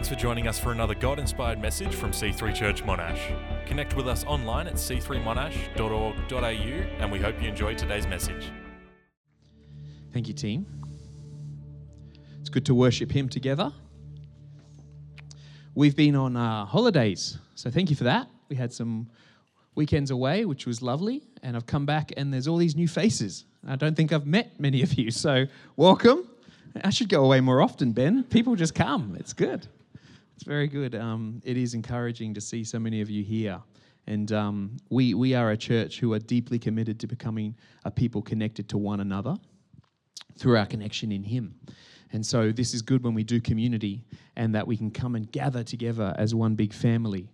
Thanks for joining us for another God-inspired message from C3 Church Monash. Connect with us online at c3monash.org.au, and we hope you enjoy today's message. Thank you, team. It's good to worship Him together. We've been on holidays, so thank you for that. We had some weekends away, which was lovely, and I've come back and there's all these new faces. I don't think I've met many of you, so welcome. I should go away more often, Ben. People just come. It's good. It's very good. It is encouraging to see so many of you here. And we are a church who are deeply committed to becoming a people connected to one another through our connection in Him. And so this is good when we do community and that we can come and gather together as one big family.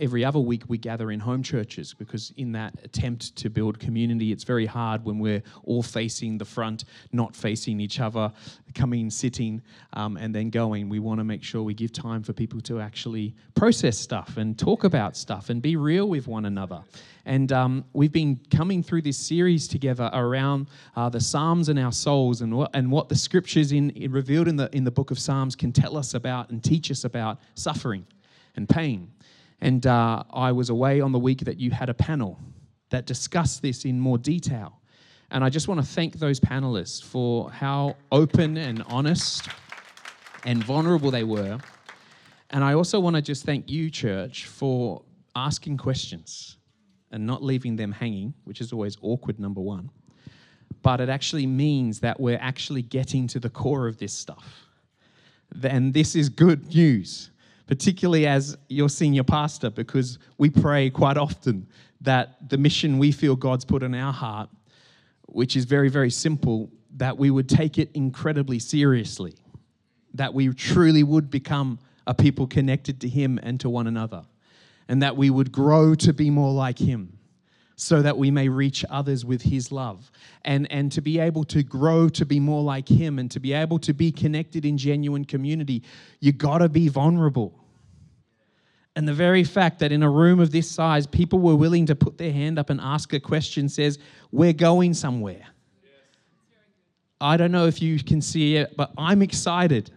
Every other week we gather in home churches because in that attempt to build community, it's very hard when we're all facing the front, not facing each other, coming, sitting, and then going. We want to make sure we give time for people to actually process stuff and talk about stuff and be real with one another. And we've been coming through this series together around the Psalms and our souls and what the Scriptures revealed in the book of Psalms can tell us about and teach us about suffering and pain. And I was away on the week that you had a panel that discussed this in more detail. And I just want to thank those panelists for how open and honest and vulnerable they were. And I also want to just thank you, church, for asking questions and not leaving them hanging, which is always awkward, number one. But it actually means that we're actually getting to the core of this stuff. And this is good news. Particularly as your senior pastor, because we pray quite often that the mission we feel God's put in our heart, which is very, very simple, that we would take it incredibly seriously, that we truly would become a people connected to Him and to one another, and that we would grow to be more like Him so that we may reach others with His love, and to be able to grow to be more like Him and to be able to be connected in genuine community. You got to be vulnerable. And the very fact that in a room of this size, people were willing to put their hand up and ask a question says, we're going somewhere. Yes. I don't know if you can see it, but I'm excited.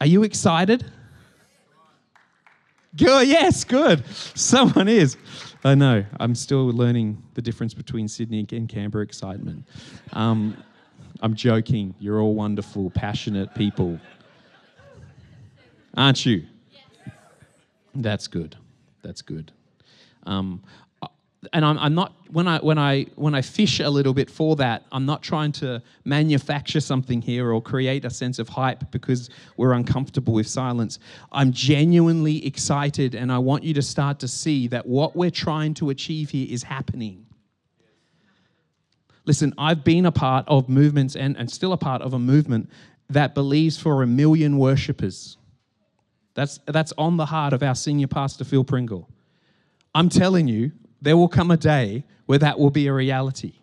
Are you excited? Good, yes, good. Someone is. I know. I'm still learning the difference between Sydney and Canberra excitement. I'm joking. You're all wonderful, passionate people. Aren't you? Yes. That's good. That's good. And I'm not when I fish a little bit for that, I'm not trying to manufacture something here or create a sense of hype because we're uncomfortable with silence. I'm genuinely excited, and I want you to start to see that what we're trying to achieve here is happening. Listen, I've been a part of movements and still a part of a movement that believes for 1 million worshipers. That's on the heart of our senior pastor, Phil Pringle. I'm telling you, there will come a day where that will be a reality.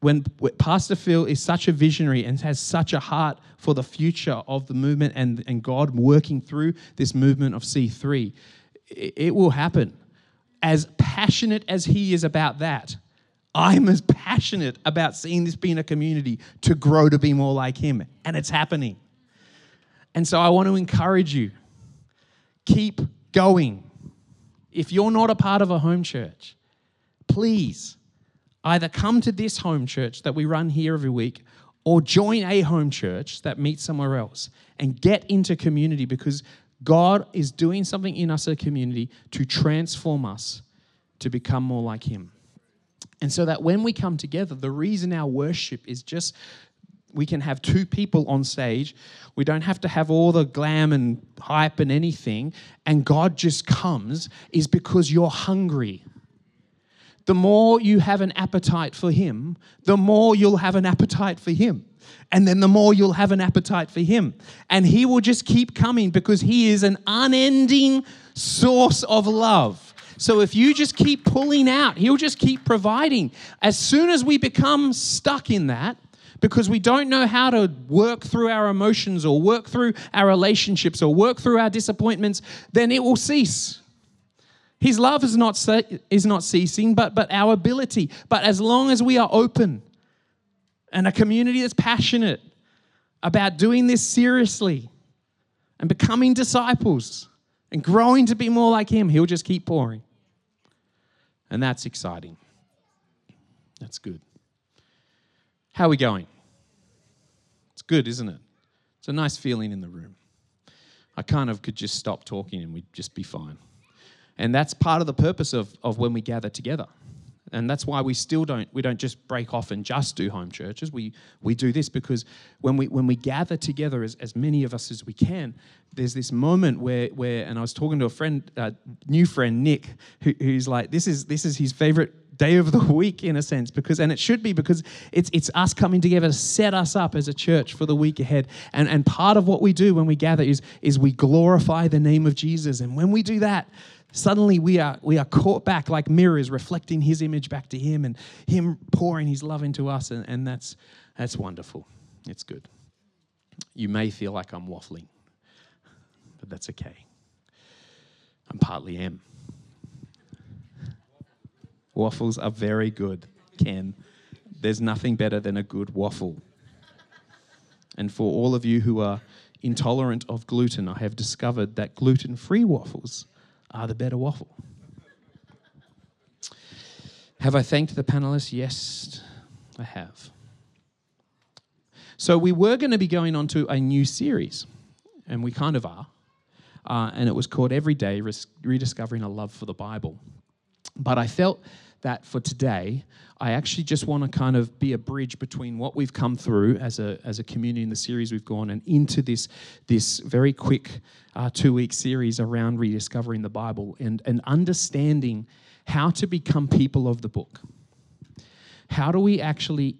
When Pastor Phil is such a visionary and has such a heart for the future of the movement and God working through this movement of C3, it will happen. As passionate as he is about that, I'm as passionate about seeing this being a community to grow to be more like him. And it's happening. And so I want to encourage you, keep going. If you're not a part of a home church, please either come to this home church that we run here every week or join a home church that meets somewhere else and get into community, because God is doing something in us as a community to transform us to become more like Him. And so that when we come together, the reason our worship is just we can have two people on stage. We don't have to have all the glam and hype and anything. And God just comes is because you're hungry. The more you have an appetite for Him, the more you'll have an appetite for Him. And then the more you'll have an appetite for Him. And He will just keep coming because He is an unending source of love. So if you just keep pulling out, He'll just keep providing. As soon as we become stuck in that, because we don't know how to work through our emotions or work through our relationships or work through our disappointments, then it will cease. His love is not ceasing, but our ability. But as long as we are open and a community that's passionate about doing this seriously and becoming disciples and growing to be more like him. He'll just keep pouring. And that's exciting. That's good. How are we going? It's good, isn't it? It's a nice feeling in the room. I kind of could just stop talking and we'd just be fine. And that's part of the purpose of when we gather together. And that's why we still don't just break off and just do home churches. We do this because when we gather together as many of us as we can, there's this moment where and I was talking to a friend, new friend, Nick, who's like, this is his favorite day of the week in a sense, because it should be, because it's us coming together to set us up as a church for the week ahead. And part of what we do when we gather is we glorify the name of Jesus. And when we do that, suddenly we are caught back like mirrors, reflecting his image back to him and him pouring his love into us. And that's wonderful. It's good. You may feel like I'm waffling, but that's okay. I partly am. Waffles are very good, Ken. There's nothing better than a good waffle. And for all of you who are intolerant of gluten, I have discovered that gluten-free waffles are the better waffle. Have I thanked the panelists? Yes, I have. So we were going to be going on to a new series, and we kind of are, and it was called Every Day, Rediscovering a Love for the Bible. But I felt that for today, I actually just want to kind of be a bridge between what we've come through as a community in the series we've gone and into this very quick 2-week series around rediscovering the Bible and understanding how to become people of the book. How do we actually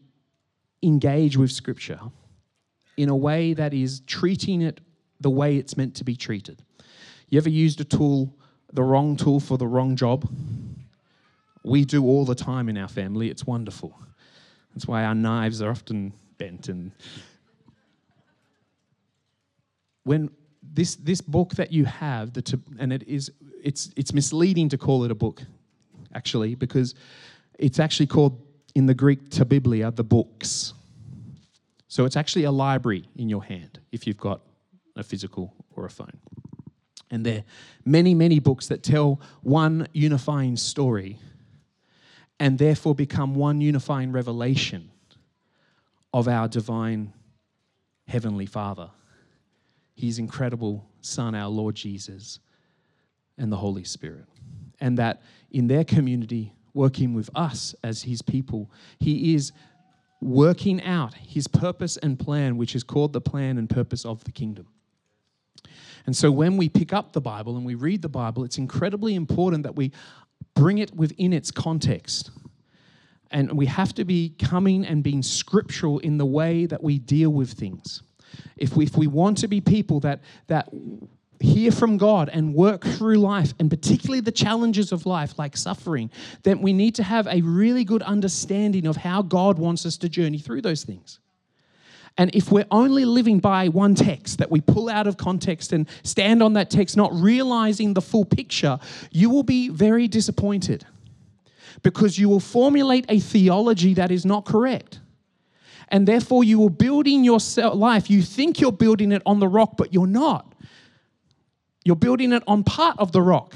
engage with Scripture in a way that is treating it the way it's meant to be treated? You ever used a tool, the wrong tool for the wrong job? We do all the time in our family. It's wonderful. That's why our knives are often bent. And when this book that you have, it's misleading to call it a book, actually, because it's actually called in the Greek ta biblia, the books. So it's actually a library in your hand if you've got a physical or a phone. And there are many, many books that tell one unifying story, and therefore become one unifying revelation of our divine Heavenly Father, his incredible Son, our Lord Jesus, and the Holy Spirit. And that in their community, working with us as his people, he is working out his purpose and plan, which is called the plan and purpose of the kingdom. And so when we pick up the Bible and we read the Bible, it's incredibly important that we bring it within its context. And we have to be coming and being scriptural in the way that we deal with things. If we want to be people that hear from God and work through life, and particularly the challenges of life, like suffering, then we need to have a really good understanding of how God wants us to journey through those things. And if we're only living by one text that we pull out of context and stand on that text, not realizing the full picture, you will be very disappointed, because you will formulate a theology that is not correct. And therefore, you will build in your life. You think you're building it on the rock, but you're not. You're building it on part of the rock.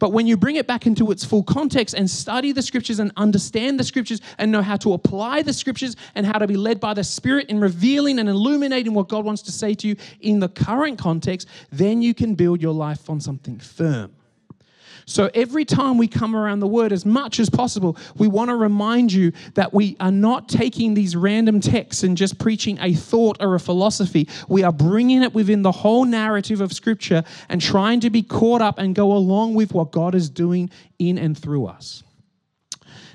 But when you bring it back into its full context and study the Scriptures and understand the Scriptures and know how to apply the Scriptures and how to be led by the Spirit in revealing and illuminating what God wants to say to you in the current context, then you can build your life on something firm. So every time we come around the Word, as much as possible, we want to remind you that we are not taking these random texts and just preaching a thought or a philosophy. We are bringing it within the whole narrative of Scripture and trying to be caught up and go along with what God is doing in and through us.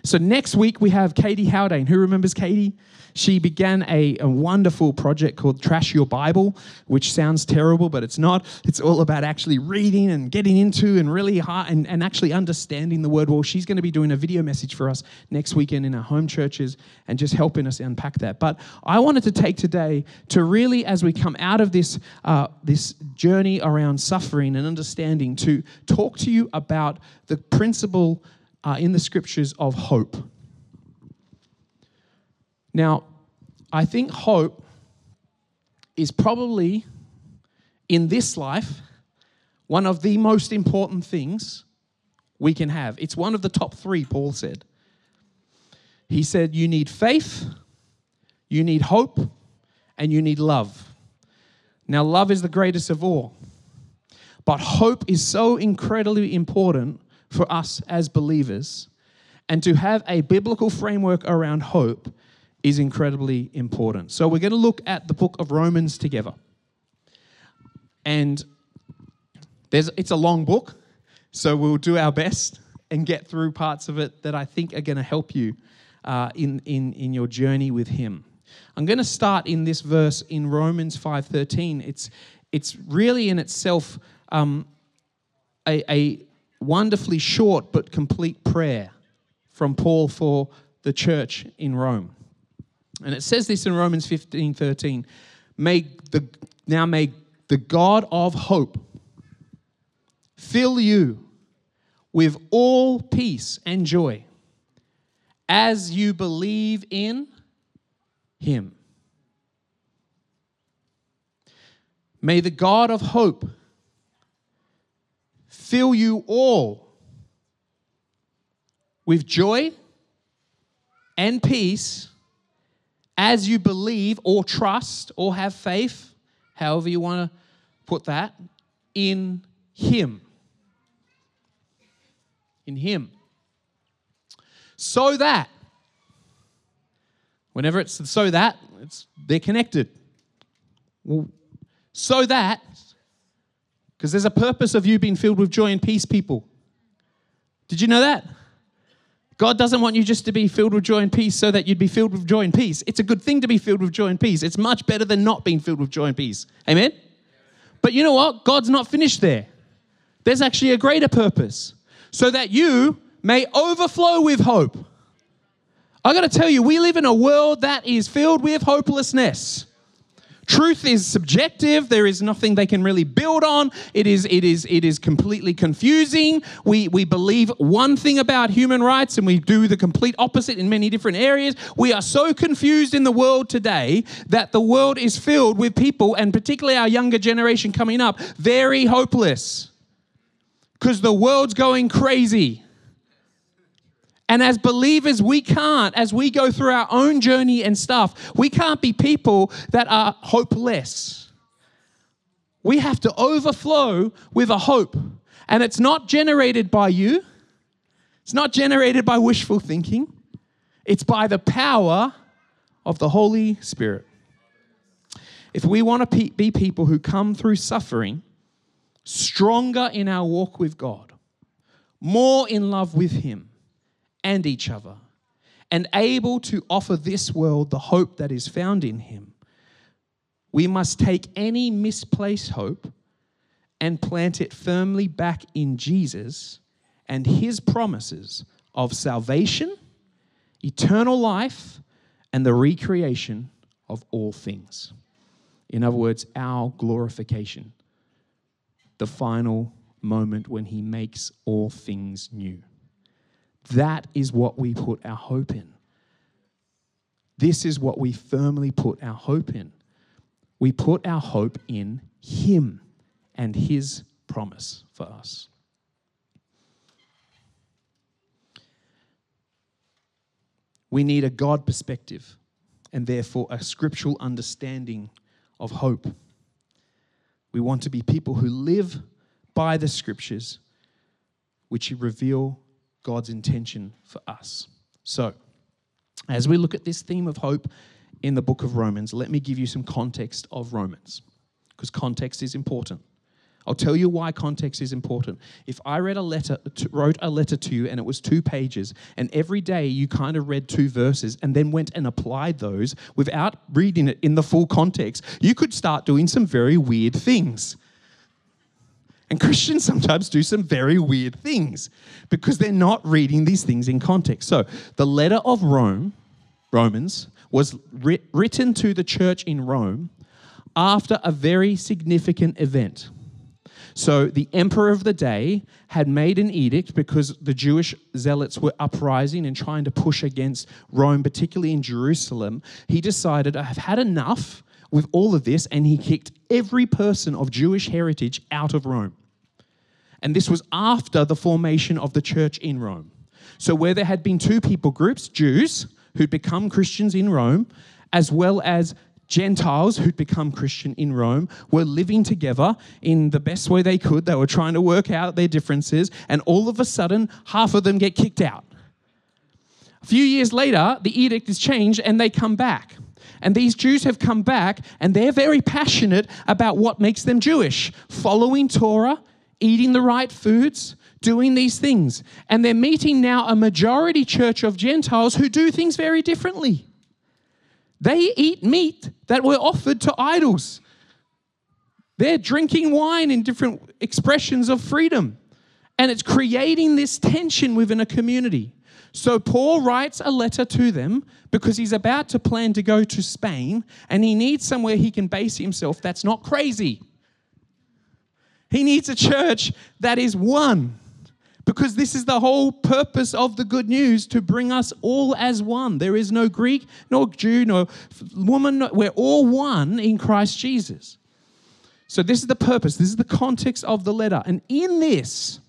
So next week we have Katie Houdain. Who remembers Katie? She began a wonderful project called Trash Your Bible, which sounds terrible, but it's not. It's all about actually reading and getting into and really hard and actually understanding the Word. Well, she's going to be doing a video message for us next weekend in our home churches and just helping us unpack that. But I wanted to take today to really, as we come out of this journey around suffering and understanding, to talk to you about the principle in the Scriptures of hope. Now, I think hope is probably in this life, one of the most important things we can have. It's one of the top three, Paul said. He said, you need faith, you need hope, and you need love. Now, love is the greatest of all. But hope is so incredibly important for us as believers. And to have a biblical framework around hope is incredibly important. So we're going to look at the book of Romans together. And it's a long book, so we'll do our best and get through parts of it that I think are going to help you in your journey with him. I'm going to start in this verse in Romans 5:13. It's really in itself a wonderfully short but complete prayer from Paul for the church in Rome. And it says this in Romans 15:13. Now may the God of hope fill you with all peace and joy as you believe in him. May the God of hope fill you all with joy and peace as you believe or trust or have faith, however you want to put that, in him. In him. So that, whenever it's so that, they're connected. So that, because there's a purpose of you being filled with joy and peace, people. Did you know that? God doesn't want you just to be filled with joy and peace so that you'd be filled with joy and peace. It's a good thing to be filled with joy and peace. It's much better than not being filled with joy and peace. Amen? But you know what? God's not finished there. There's actually a greater purpose. So that you may overflow with hope. I got to tell you, we live in a world that is filled with hopelessness. Truth is subjective. There is nothing they can really build on. It is completely confusing. We believe one thing about human rights and we do the complete opposite in many different areas. We are so confused in the world today that the world is filled with people, and particularly our younger generation coming up, very hopeless. Because the world's going crazy. And as believers, we can't, as we go through our own journey and stuff, we can't be people that are hopeless. We have to overflow with a hope. And it's not generated by you. It's not generated by wishful thinking. It's by the power of the Holy Spirit. If we want to be people who come through suffering stronger in our walk with God, more in love with him and each other, and able to offer this world the hope that is found in him, we must take any misplaced hope and plant it firmly back in Jesus and his promises of salvation, eternal life, and the recreation of all things. In other words, our glorification. The final moment when he makes all things new. That is what we put our hope in. This is what we firmly put our hope in. We put our hope in him and his promise for us. We need a God perspective and therefore a scriptural understanding of hope. We want to be people who live by the scriptures, which reveal God's intention for us. So, as we look at this theme of hope in the book of Romans, let me give you some context of Romans, because context is important. I'll tell you why context is important. If I wrote a letter to you and it was 2 pages, and every day you kind of read 2 verses and then went and applied those without reading it in the full context, you could start doing some very weird things. And Christians sometimes do some very weird things because they're not reading these things in context. So the letter of Romans, was written to the church in Rome after a very significant event. So the emperor of the day had made an edict because the Jewish zealots were uprising and trying to push against Rome, particularly in Jerusalem. He decided, I've had enough. with all of this, and he kicked every person of Jewish heritage out of Rome. And this was after the formation of the church in Rome. So where there had been two people groups, Jews who'd become Christians in Rome, as well as Gentiles who'd become Christian in Rome, were living together in the best way they could. They were trying to work out their differences, and all of a sudden, half of them get kicked out. A few years later, the edict is changed and they come back. And these Jews have come back and they're very passionate about what makes them Jewish: following Torah, eating the right foods, doing these things. And they're meeting now a majority church of Gentiles who do things very differently. They eat meat that were offered to idols. They're drinking wine in different expressions of freedom. And it's creating this tension within a community. So Paul writes a letter to them because he's about to plan to go to Spain and he needs somewhere he can base himself that's not crazy. He needs a church that is one, because this is the whole purpose of the good news, to bring us all as one. There is no Greek, nor Jew, nor woman. We're all one in Christ Jesus. So this is the purpose. This is the context of the letter. And in this,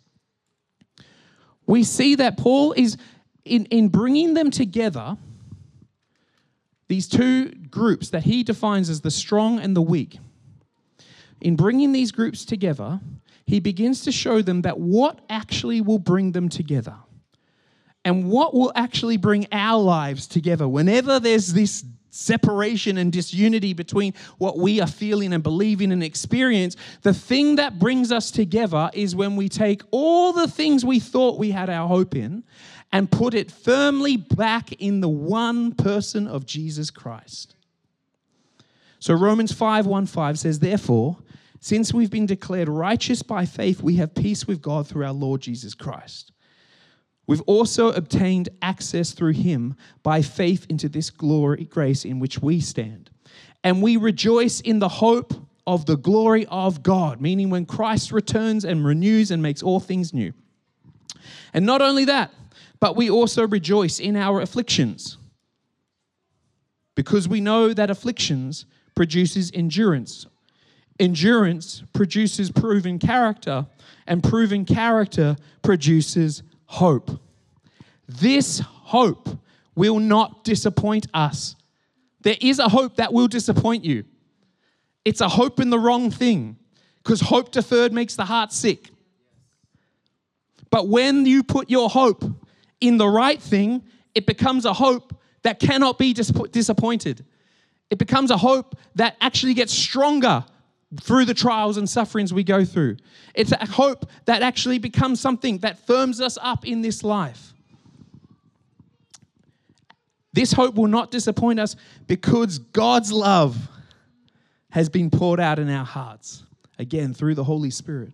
we see that Paul is, in bringing them together, these two groups that he defines as the strong and the weak, in bringing these groups together, he begins to show them that what actually will bring them together and what will actually bring our lives together whenever there's this separation and disunity between what we are feeling and believing and experience. The thing that brings us together is when we take all the things we thought we had our hope in and put it firmly back in the one person of Jesus Christ. So Romans 5:1-5 says, "Therefore, since we've been declared righteous by faith, we have peace with God through our Lord Jesus Christ. We've also obtained access through him by faith into this glory, grace in which we stand. And we rejoice in the hope of the glory of God," meaning when Christ returns and renews and makes all things new. "And not only that, but we also rejoice in our afflictions, because we know that afflictions produces endurance. Endurance produces proven character, and proven character produces hope. This hope will not disappoint us." There is a hope that will disappoint you. It's a hope in the wrong thing, because hope deferred makes the heart sick. But when you put your hope in the right thing, it becomes a hope that cannot be disappointed. It becomes a hope that actually gets stronger through the trials and sufferings we go through. It's a hope that actually becomes something that firms us up in this life. This hope will not disappoint us because God's love has been poured out in our hearts, again, through the Holy Spirit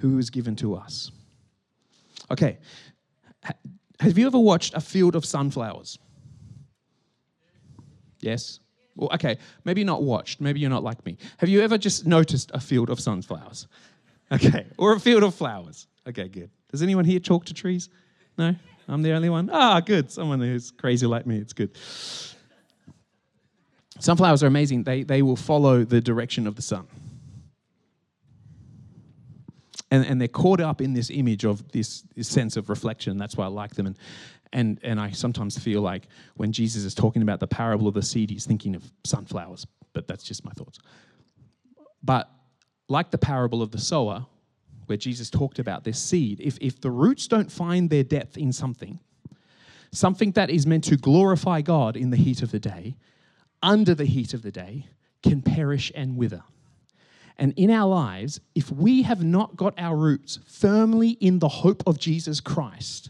who was given to us. Okay, have you ever watched a field of sunflowers? Yes? Well, okay, maybe not watched. Maybe you're not like me. Have you ever just noticed a field of sunflowers? Okay, or a field of flowers. Okay, good. Does anyone here talk to trees? No? I'm the only one? Ah, good. Someone who's crazy like me. It's good. Sunflowers are amazing. They will follow the direction of the sun. And they're caught up in this image of this sense of reflection. That's why I like them. And I sometimes feel like when Jesus is talking about the parable of the seed, he's thinking of sunflowers, but that's just my thoughts. But like the parable of the sower, where Jesus talked about this seed, if the roots don't find their depth in something that is meant to glorify God in the heat of the day, under the heat of the day, can perish and wither. And in our lives, if we have not got our roots firmly in the hope of Jesus Christ,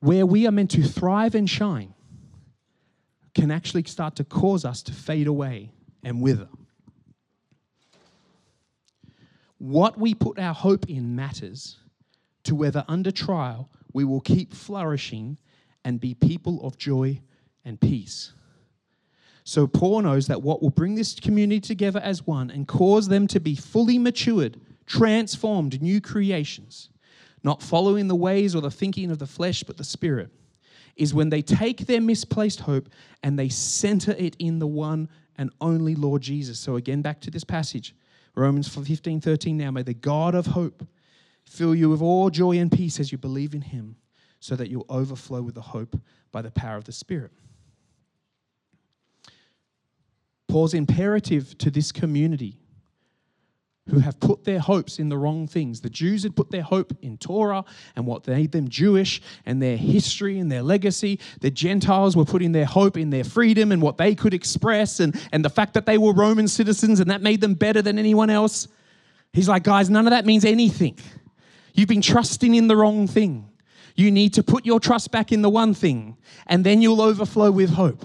where we are meant to thrive and shine, can actually start to cause us to fade away and wither. What we put our hope in matters to whether under trial we will keep flourishing and be people of joy and peace. So Paul knows that what will bring this community together as one and cause them to be fully matured, transformed, new creations, not following the ways or the thinking of the flesh, but the Spirit, is when they take their misplaced hope and they center it in the one and only Lord Jesus. So again, back to this passage, Romans 15:13. Now may the God of hope fill you with all joy and peace as you believe in him, so that you'll overflow with the hope by the power of the Spirit. Paul's imperative to this community who have put their hopes in the wrong things. The Jews had put their hope in Torah and what made them Jewish and their history and their legacy. The Gentiles were putting their hope in their freedom and what they could express and the fact that they were Roman citizens and that made them better than anyone else. He's like, guys, none of that means anything. You've been trusting in the wrong thing. You need to put your trust back in the one thing, and then you'll overflow with hope.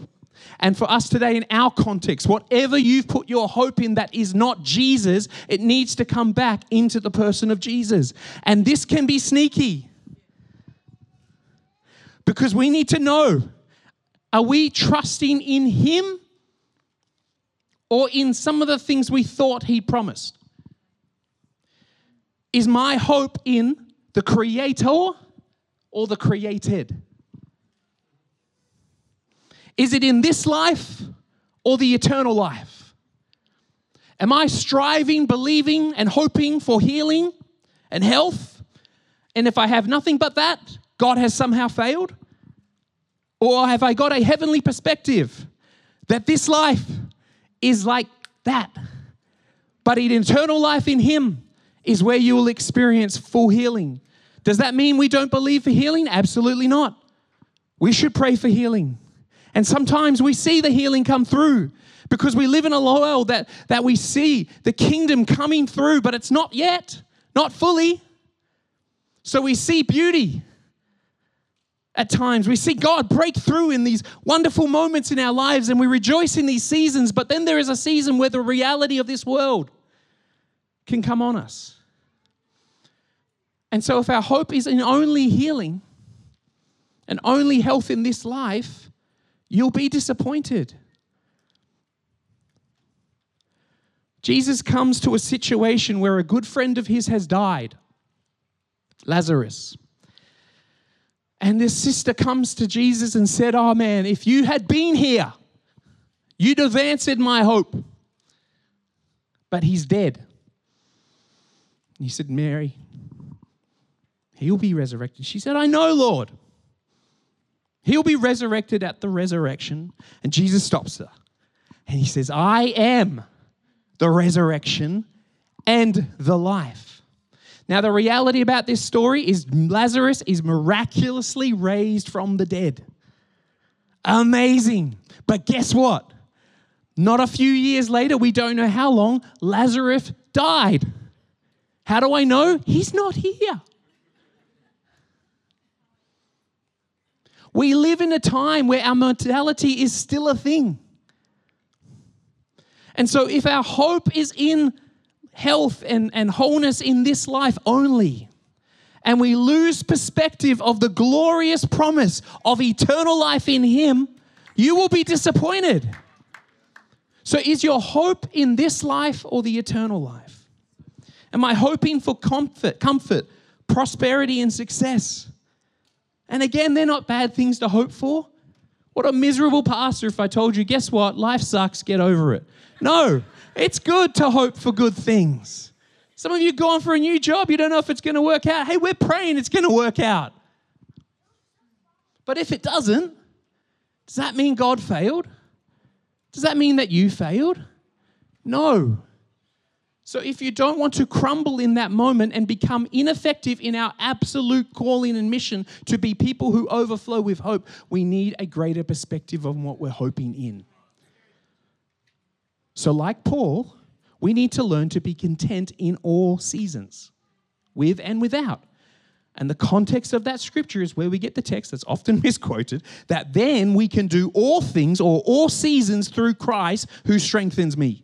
And for us today in our context, whatever you've put your hope in that is not Jesus, it needs to come back into the person of Jesus. And this can be sneaky, because we need to know, are we trusting in him or in some of the things we thought he promised? Is my hope in the Creator or the created? Is it in this life or the eternal life? Am I striving, believing, and hoping for healing and health? And if I have nothing but that, God has somehow failed? Or have I got a heavenly perspective that this life is like that, but an eternal life in him is where you will experience full healing? Does that mean we don't believe for healing? Absolutely not. We should pray for healing. And sometimes we see the healing come through because we live in a world that we see the kingdom coming through, but it's not yet, not fully. So we see beauty at times. We see God break through in these wonderful moments in our lives, and we rejoice in these seasons, but then there is a season where the reality of this world can come on us. And so if our hope is in only healing and only health in this life, you'll be disappointed. Jesus comes to a situation where a good friend of his has died, Lazarus. And this sister comes to Jesus and said, "Oh man, if you had been here, you'd have answered my hope. But he's dead." And he said, "Mary, he'll be resurrected." She said, "I know, Lord. He'll be resurrected at the resurrection." And Jesus stops her and he says, "I am the resurrection and the life." Now, the reality about this story is Lazarus is miraculously raised from the dead. Amazing. But guess what? Not a few years later, we don't know how long, Lazarus died. How do I know? He's not here. We live in a time where our mortality is still a thing. And so if our hope is in health and wholeness in this life only, and we lose perspective of the glorious promise of eternal life in him, you will be disappointed. So is your hope in this life or the eternal life? Am I hoping for comfort, prosperity, and success? And again, they're not bad things to hope for. What a miserable pastor if I told you, guess what? Life sucks, get over it. No, it's good to hope for good things. Some of you have gone for a new job, you don't know if it's going to work out. Hey, we're praying it's going to work out. But if it doesn't, does that mean God failed? Does that mean that you failed? No. So if you don't want to crumble in that moment and become ineffective in our absolute calling and mission to be people who overflow with hope, we need a greater perspective on what we're hoping in. So like Paul, we need to learn to be content in all seasons, with and without. And the context of that scripture is where we get the text that's often misquoted, that then we can do all things or all seasons through Christ who strengthens me.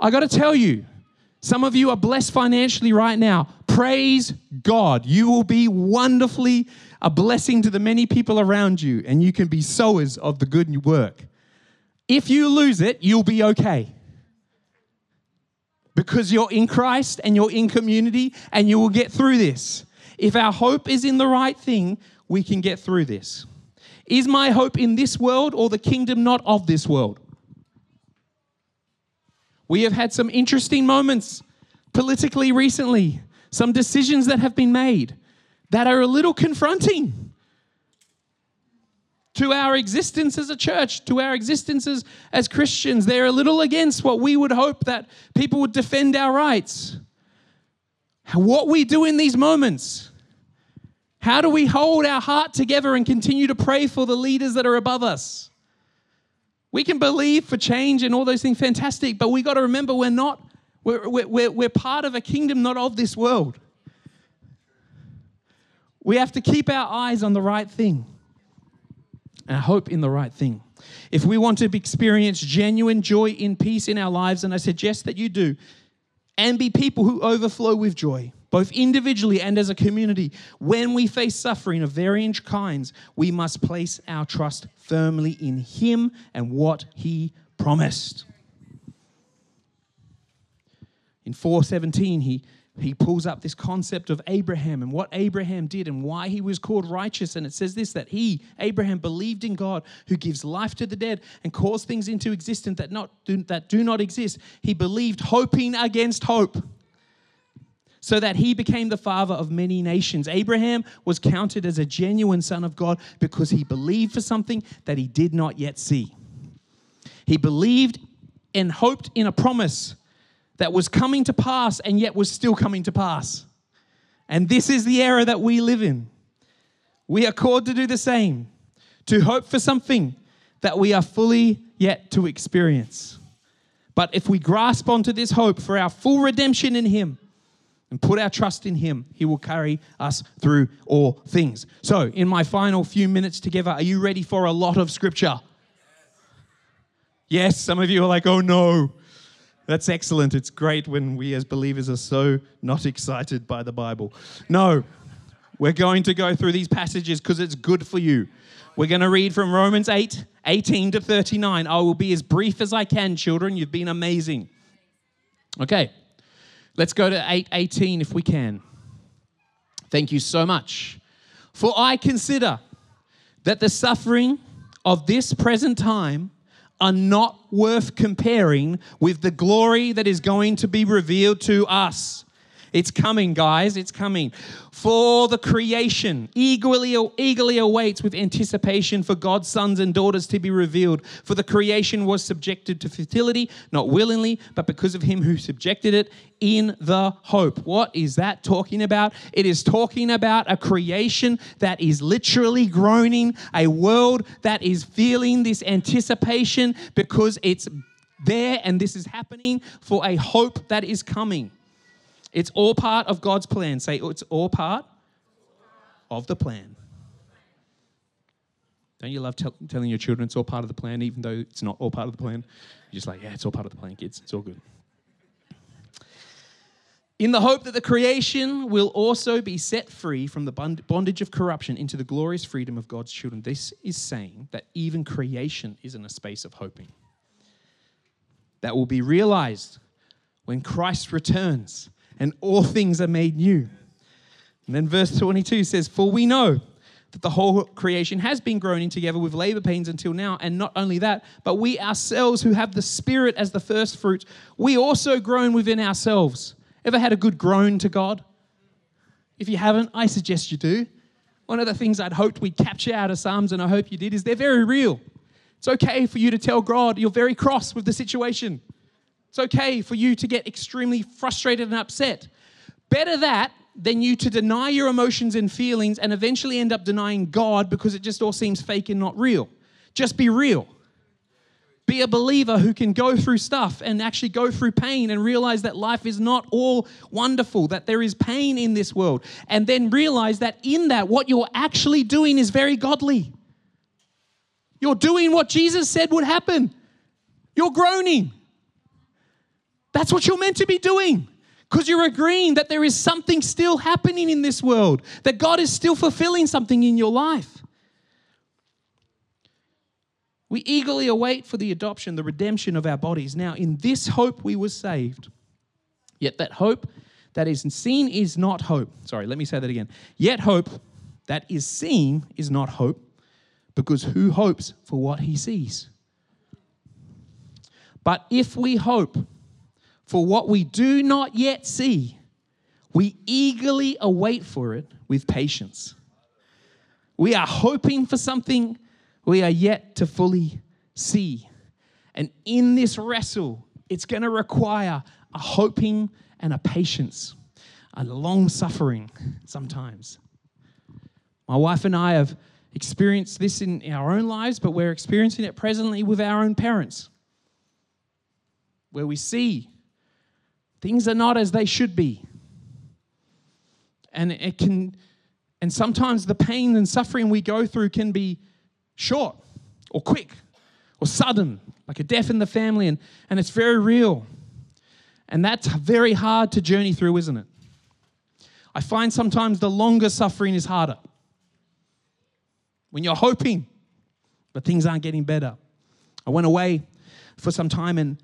I got to tell you, some of you are blessed financially right now. Praise God. You will be wonderfully a blessing to the many people around you, and you can be sowers of the good work. If you lose it, you'll be okay, because you're in Christ and you're in community, and you will get through this. If our hope is in the right thing, we can get through this. Is my hope in this world or the kingdom not of this world? We have had some interesting moments politically recently, some decisions that have been made that are a little confronting to our existence as a church, to our existences as Christians. They're a little against what we would hope that people would defend our rights. What we do in these moments, how do we hold our heart together and continue to pray for the leaders that are above us? We can believe for change and all those things, fantastic, but we got to remember we're part of a kingdom not of this world. We have to keep our eyes on the right thing and hope in the right thing. If we want to experience genuine joy in peace in our lives, and I suggest that you do, and be people who overflow with joy, both individually and as a community, when we face suffering of varying kinds, we must place our trust firmly in Him and what He promised. In 4:17, he pulls up this concept of Abraham and what Abraham did and why he was called righteous. And it says this, that he, Abraham, believed in God who gives life to the dead and calls things into existence that do not exist. He believed, hoping against hope, so that he became the father of many nations. Abraham was counted as a genuine son of God because he believed for something that he did not yet see. He believed and hoped in a promise that was coming to pass and yet was still coming to pass. And this is the era that we live in. We are called to do the same, to hope for something that we are fully yet to experience. But if we grasp onto this hope for our full redemption in Him and put our trust in Him, He will carry us through all things. So in my final few minutes together, are you ready for a lot of scripture? Yes, some of you are like, oh no. That's excellent. It's great when we as believers are so not excited by the Bible. No, we're going to go through these passages because it's good for you. We're going to read from Romans 8:18 to 39. I will be as brief as I can, children. You've been amazing. Okay, let's go to 8:18 if we can. Thank you so much. For I consider that the suffering of this present time are not worth comparing with the glory that is going to be revealed to us. It's coming, guys. It's coming. For the creation eagerly awaits with anticipation for God's sons and daughters to be revealed. For the creation was subjected to futility, not willingly, but because of Him who subjected it, in the hope. What is that talking about? It is talking about a creation that is literally groaning, a world that is feeling this anticipation because it's there and this is happening for a hope that is coming. It's all part of God's plan. Say, it's all part of the plan. Don't you love telling your children it's all part of the plan, even though it's not all part of the plan? You're just like, yeah, it's all part of the plan, kids. It's all good. In the hope that the creation will also be set free from the bondage of corruption into the glorious freedom of God's children. This is saying that even creation is in a space of hoping. That will be realized when Christ returns and all things are made new. And then verse 22 says, for we know that the whole creation has been groaning together with labor pains until now. And not only that, but we ourselves who have the Spirit as the first fruits, we also groan within ourselves. Ever had a good groan to God? If you haven't, I suggest you do. One of the things I'd hoped we'd capture out of Psalms, and I hope you did, is they're very real. It's okay for you to tell God you're very cross with the situation. It's okay for you to get extremely frustrated and upset. Better that than you to deny your emotions and feelings and eventually end up denying God because it just all seems fake and not real. Just be real. Be a believer who can go through stuff and actually go through pain and realize that life is not all wonderful, that there is pain in this world. And then realize that in that, what you're actually doing is very godly. You're doing what Jesus said would happen. You're groaning. That's what you're meant to be doing, because you're agreeing that there is something still happening in this world, that God is still fulfilling something in your life. We eagerly await for the adoption, the redemption of our bodies. Now, in this hope we were saved, yet that hope that is seen is not hope. Sorry, let me say that again. Yet hope that is seen is not hope, because who hopes for what he sees? But if we hope For what we do not yet see, we eagerly await for it with patience. We are hoping for something we are yet to fully see. And in this wrestle, it's going to require a hoping and a patience, a long suffering sometimes. My wife and I have experienced this in our own lives, but we're experiencing it presently with our own parents, where we see things are not as they should be. And it can, and sometimes the pain and suffering we go through can be short or quick or sudden, like a death in the family, and it's very real. And that's very hard to journey through, isn't it? I find sometimes the longer suffering is harder. When you're hoping, but things aren't getting better. I went away for some time, and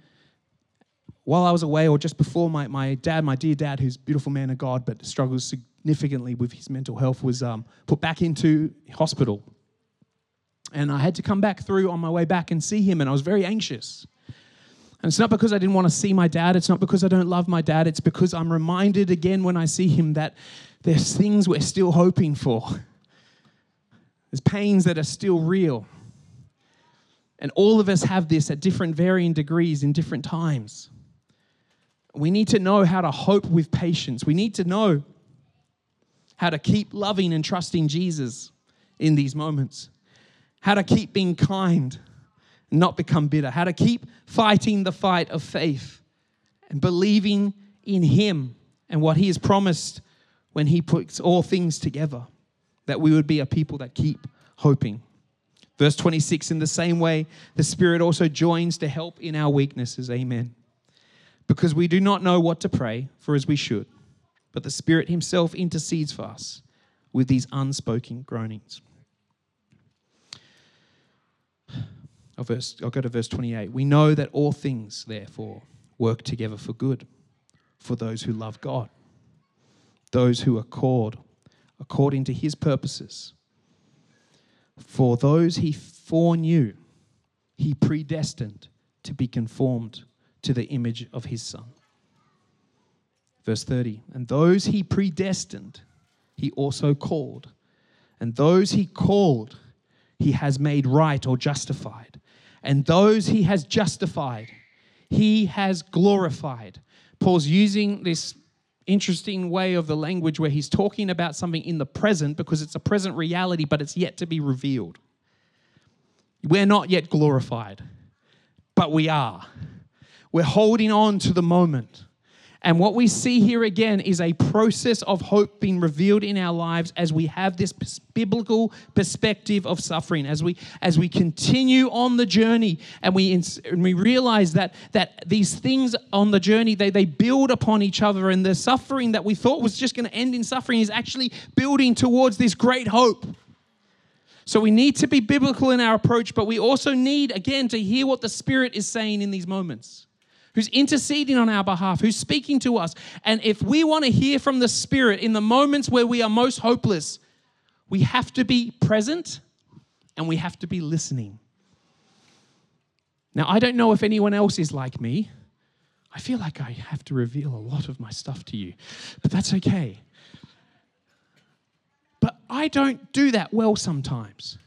while I was away, or just before, my dear dad, who's a beautiful man of God, but struggles significantly with his mental health, was put back into hospital. And I had to come back through on my way back and see him, and I was very anxious. And it's not because I didn't want to see my dad. It's not because I don't love my dad. It's because I'm reminded again when I see him that there's things we're still hoping for. There's pains that are still real. And all of us have this at different varying degrees in different times. We need to know how to hope with patience. We need to know how to keep loving and trusting Jesus in these moments. How to keep being kind and not become bitter. How to keep fighting the fight of faith and believing in Him and what He has promised when He puts all things together. That we would be a people that keep hoping. Verse 26, in the same way, the Spirit also joins to help in our weaknesses. Amen. Because we do not know what to pray for as we should, but the Spirit Himself intercedes for us with these unspoken groanings. I'll go to verse 28. We know that all things, therefore, work together for good, for those who love God, those who are called according to His purposes. For those He foreknew, He predestined to be conformed to the image of His Son. Verse 30, and those He predestined, He also called. And those He called, He has made right or justified. And those He has justified, He has glorified. Paul's using this interesting way of the language where he's talking about something in the present because it's a present reality, but it's yet to be revealed. We're not yet glorified, but we are. We're holding on to the moment. And what we see here again is a process of hope being revealed in our lives as we have this biblical perspective of suffering, as we continue on the journey and we realize that these things on the journey, they build upon each other, and the suffering that we thought was just going to end in suffering is actually building towards this great hope. So we need to be biblical in our approach, but we also need, again, to hear what the Spirit is saying in these moments, who's interceding on our behalf, who's speaking to us. And if we want to hear from the Spirit in the moments where we are most hopeless, we have to be present and we have to be listening. Now, I don't know if anyone else is like me. I feel like I have to reveal a lot of my stuff to you, but that's okay. But I don't do that well sometimes.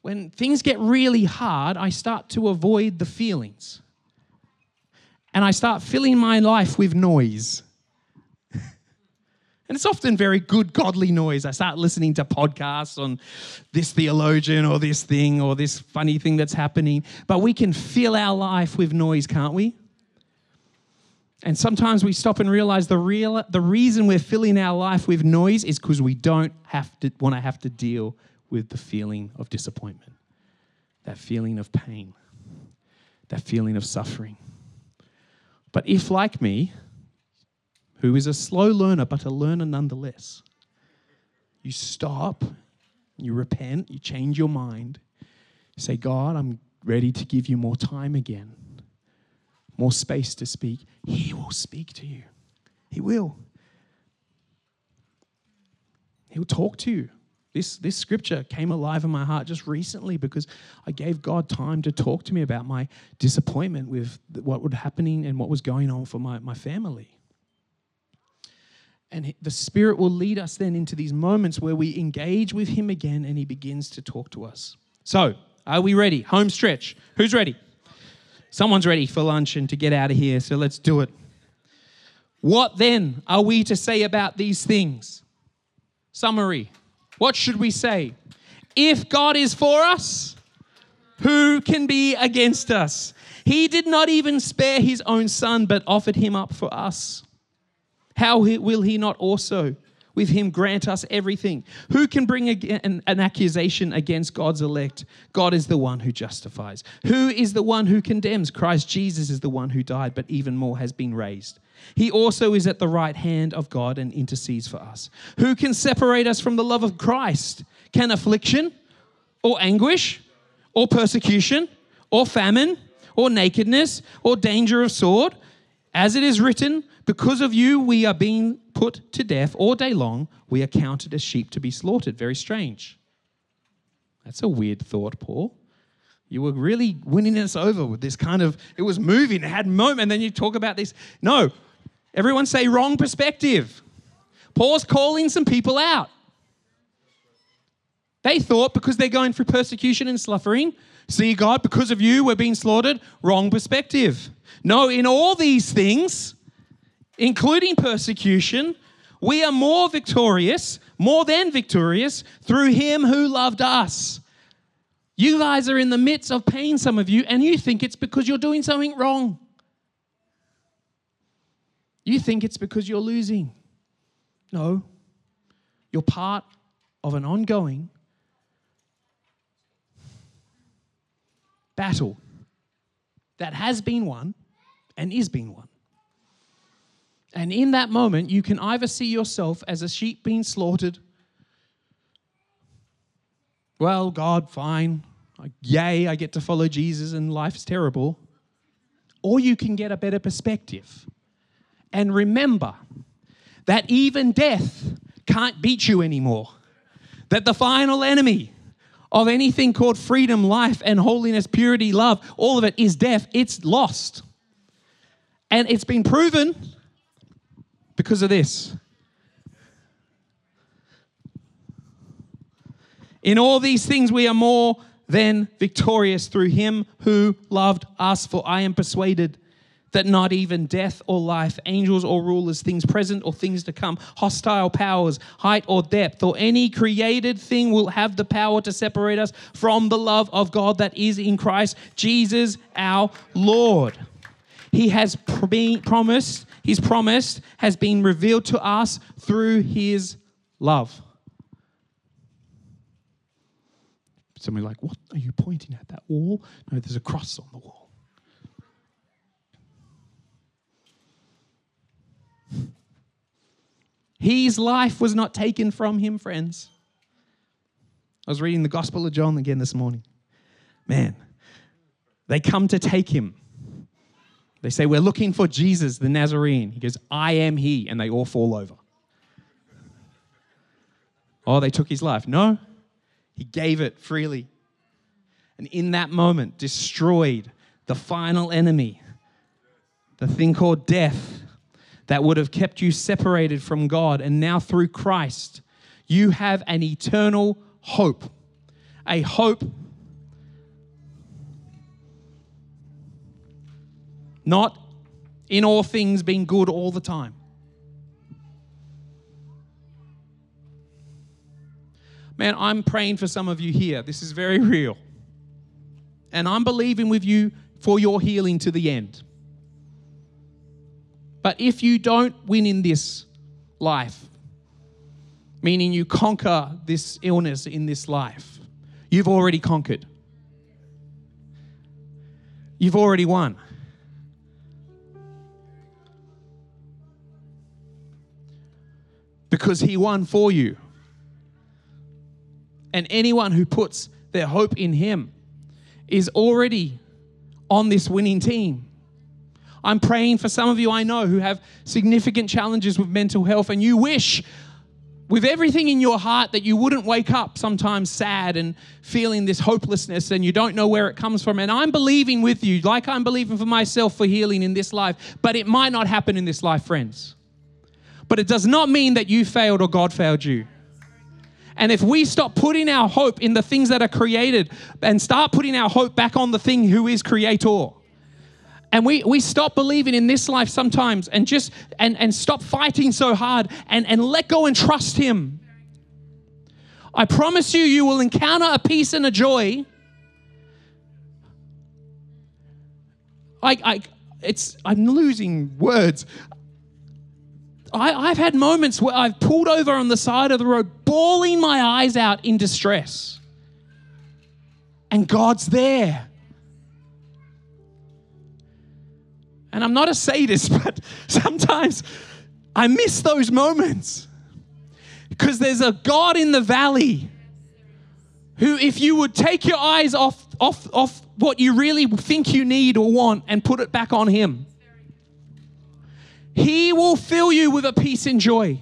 When things get really hard, I start to avoid the feelings. And I start filling my life with noise. And it's often very good, godly noise. I start listening to podcasts on this theologian or this thing or this funny thing that's happening. But we can fill our life with noise, can't we? And sometimes we stop and realize the reason we're filling our life with noise is because we don't want to have to deal with the feeling of disappointment, that feeling of pain, that feeling of suffering. But if, like me, who is a slow learner but a learner nonetheless, you stop, you repent, you change your mind, you say, God, I'm ready to give you more time again, more space to speak. He will speak to you. He will. He'll talk to you. This scripture came alive in my heart just recently because I gave God time to talk to me about my disappointment with what was happening and what was going on for my family. And the Spirit will lead us then into these moments where we engage with Him again and He begins to talk to us. So, are we ready? Home stretch. Who's ready? Someone's ready for lunch and to get out of here, so let's do it. What then are we to say about these things? Summary. What should we say? If God is for us, who can be against us? He did not even spare His own Son, but offered Him up for us. How will He not also with Him grant us everything? Who can bring an accusation against God's elect? God is the one who justifies. Who is the one who condemns? Christ Jesus is the one who died, but even more has been raised. He also is at the right hand of God and intercedes for us. Who can separate us from the love of Christ? Can affliction or anguish or persecution or famine or nakedness or danger of sword? As it is written, because of you we are being put to death all day long. We are counted as sheep to be slaughtered. Very strange. That's a weird thought, Paul. You were really winning us over with this kind of, it was moving, it had moment, and then you talk about this. No, everyone say wrong perspective. Paul's calling some people out. They thought because they're going through persecution and suffering, see God, because of you, we're being slaughtered. Wrong perspective. No, in all these things, including persecution, we are more victorious, more than victorious, through Him who loved us. You guys are in the midst of pain, some of you, and you think it's because you're doing something wrong. You think it's because you're losing. No, you're part of an ongoing battle that has been won and is being won. And in that moment, you can either see yourself as a sheep being slaughtered. Well, God, fine. Yay, I get to follow Jesus and life's terrible. Or you can get a better perspective and remember that even death can't beat you anymore. That the final enemy of anything called freedom, life, and holiness, purity, love, all of it is death. It's lost. And it's been proven because of this. In all these things we are more than victorious through Him who loved us. For I am persuaded that not even death or life, angels or rulers, things present or things to come, hostile powers, height or depth, or any created thing will have the power to separate us from the love of God that is in Christ Jesus our Lord. He has promised, His promise has been revealed to us through His love. Somebody's like, what are you pointing at? That wall? No, there's a cross on the wall. His life was not taken from Him, friends. I was reading the Gospel of John again this morning. Man, they come to take Him. They say, we're looking for Jesus, the Nazarene. He goes, I am He, and they all fall over. Oh, they took His life. No, He gave it freely. And in that moment, destroyed the final enemy, the thing called death, that would have kept you separated from God. And now through Christ, you have an eternal hope. A hope not in all things being good all the time, man. I'm praying for some of you here. This is very real. And I'm believing with you for your healing to the end. But if you don't win in this life, meaning you conquer this illness in this life, you've already conquered. You've already won. Because He won for you. And anyone who puts their hope in Him is already on this winning team. I'm praying for some of you I know who have significant challenges with mental health, and you wish with everything in your heart that you wouldn't wake up sometimes sad and feeling this hopelessness and you don't know where it comes from. And I'm believing with you, like I'm believing for myself for healing in this life, but it might not happen in this life, friends. But it does not mean that you failed or God failed you. And if we stop putting our hope in the things that are created and start putting our hope back on the thing who is creator, and we stop believing in this life sometimes and just and stop fighting so hard and let go and trust him, I promise you, you will encounter a peace and a joy. I'm losing words. I've had moments where I've pulled over on the side of the road, bawling my eyes out in distress. And God's there. And I'm not a sadist, but sometimes I miss those moments because there's a God in the valley who, if you would take your eyes off what you really think you need or want and put it back on him, he will fill you with a peace and joy.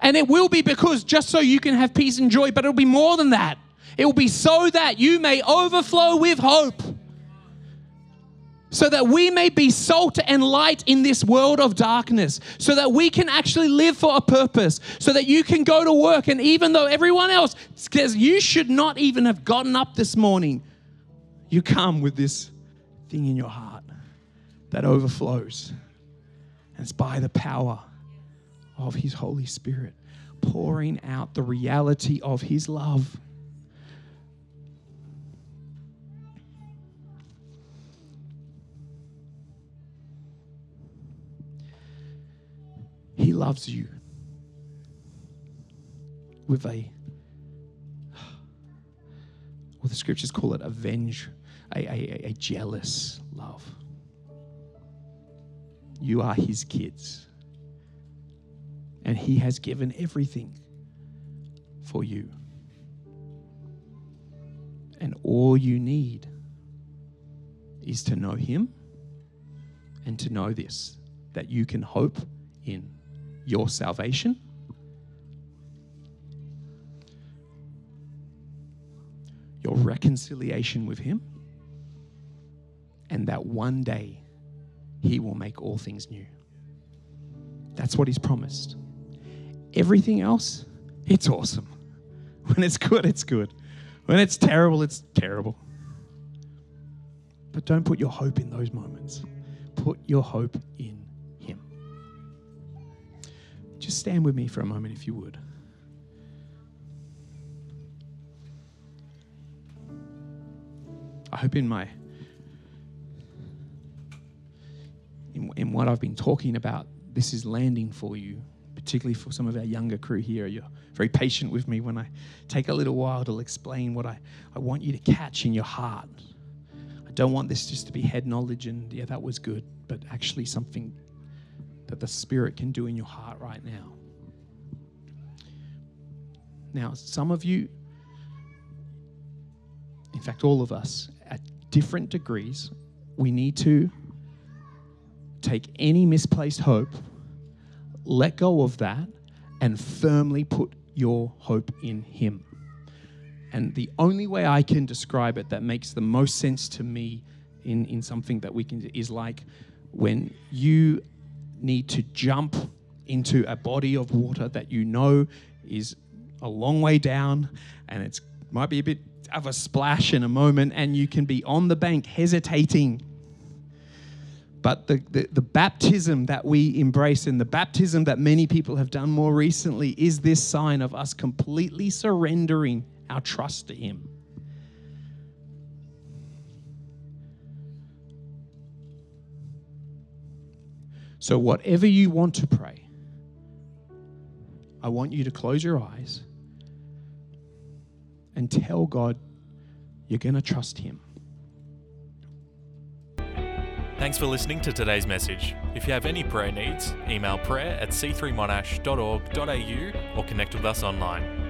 And it will be because just so you can have peace and joy, but it'll be more than that. It will be so that you may overflow with hope, so that we may be salt and light in this world of darkness, so that we can actually live for a purpose, so that you can go to work. And even though everyone else says you should not even have gotten up this morning, you come with this thing in your heart that overflows. It's by the power of his Holy Spirit pouring out the reality of his love. He loves you with a, well, the scriptures call it a jealous love. You are his kids, and he has given everything for you. And all you need is to know him and to know this, that you can hope in your salvation, your reconciliation with him, and that one day he will make all things new. That's what he's promised. Everything else, it's awesome. When it's good, it's good. When it's terrible, it's terrible. But don't put your hope in those moments. Put your hope in him. Just stand with me for a moment if you would. I hope in my in what I've been talking about, this is landing for you, particularly for some of our younger crew here. You're very patient with me when I take a little while to explain what I want you to catch in your heart. I don't want this just to be head knowledge and, yeah, that was good, but actually something that the Spirit can do in your heart right now. Now, some of you, in fact, all of us, at different degrees, we need to take any misplaced hope, let go of that, and firmly put your hope in him. And the only way I can describe it that makes the most sense to me in something that we can do is like when you need to jump into a body of water that you know is a long way down, and it might be a bit of a splash in a moment, and you can be on the bank hesitating. But the baptism that we embrace and the baptism that many people have done more recently is this sign of us completely surrendering our trust to him. So whatever you want to pray, I want you to close your eyes and tell God you're going to trust him. Thanks for listening to today's message. If you have any prayer needs, email prayer@c3monash.org.au or connect with us online.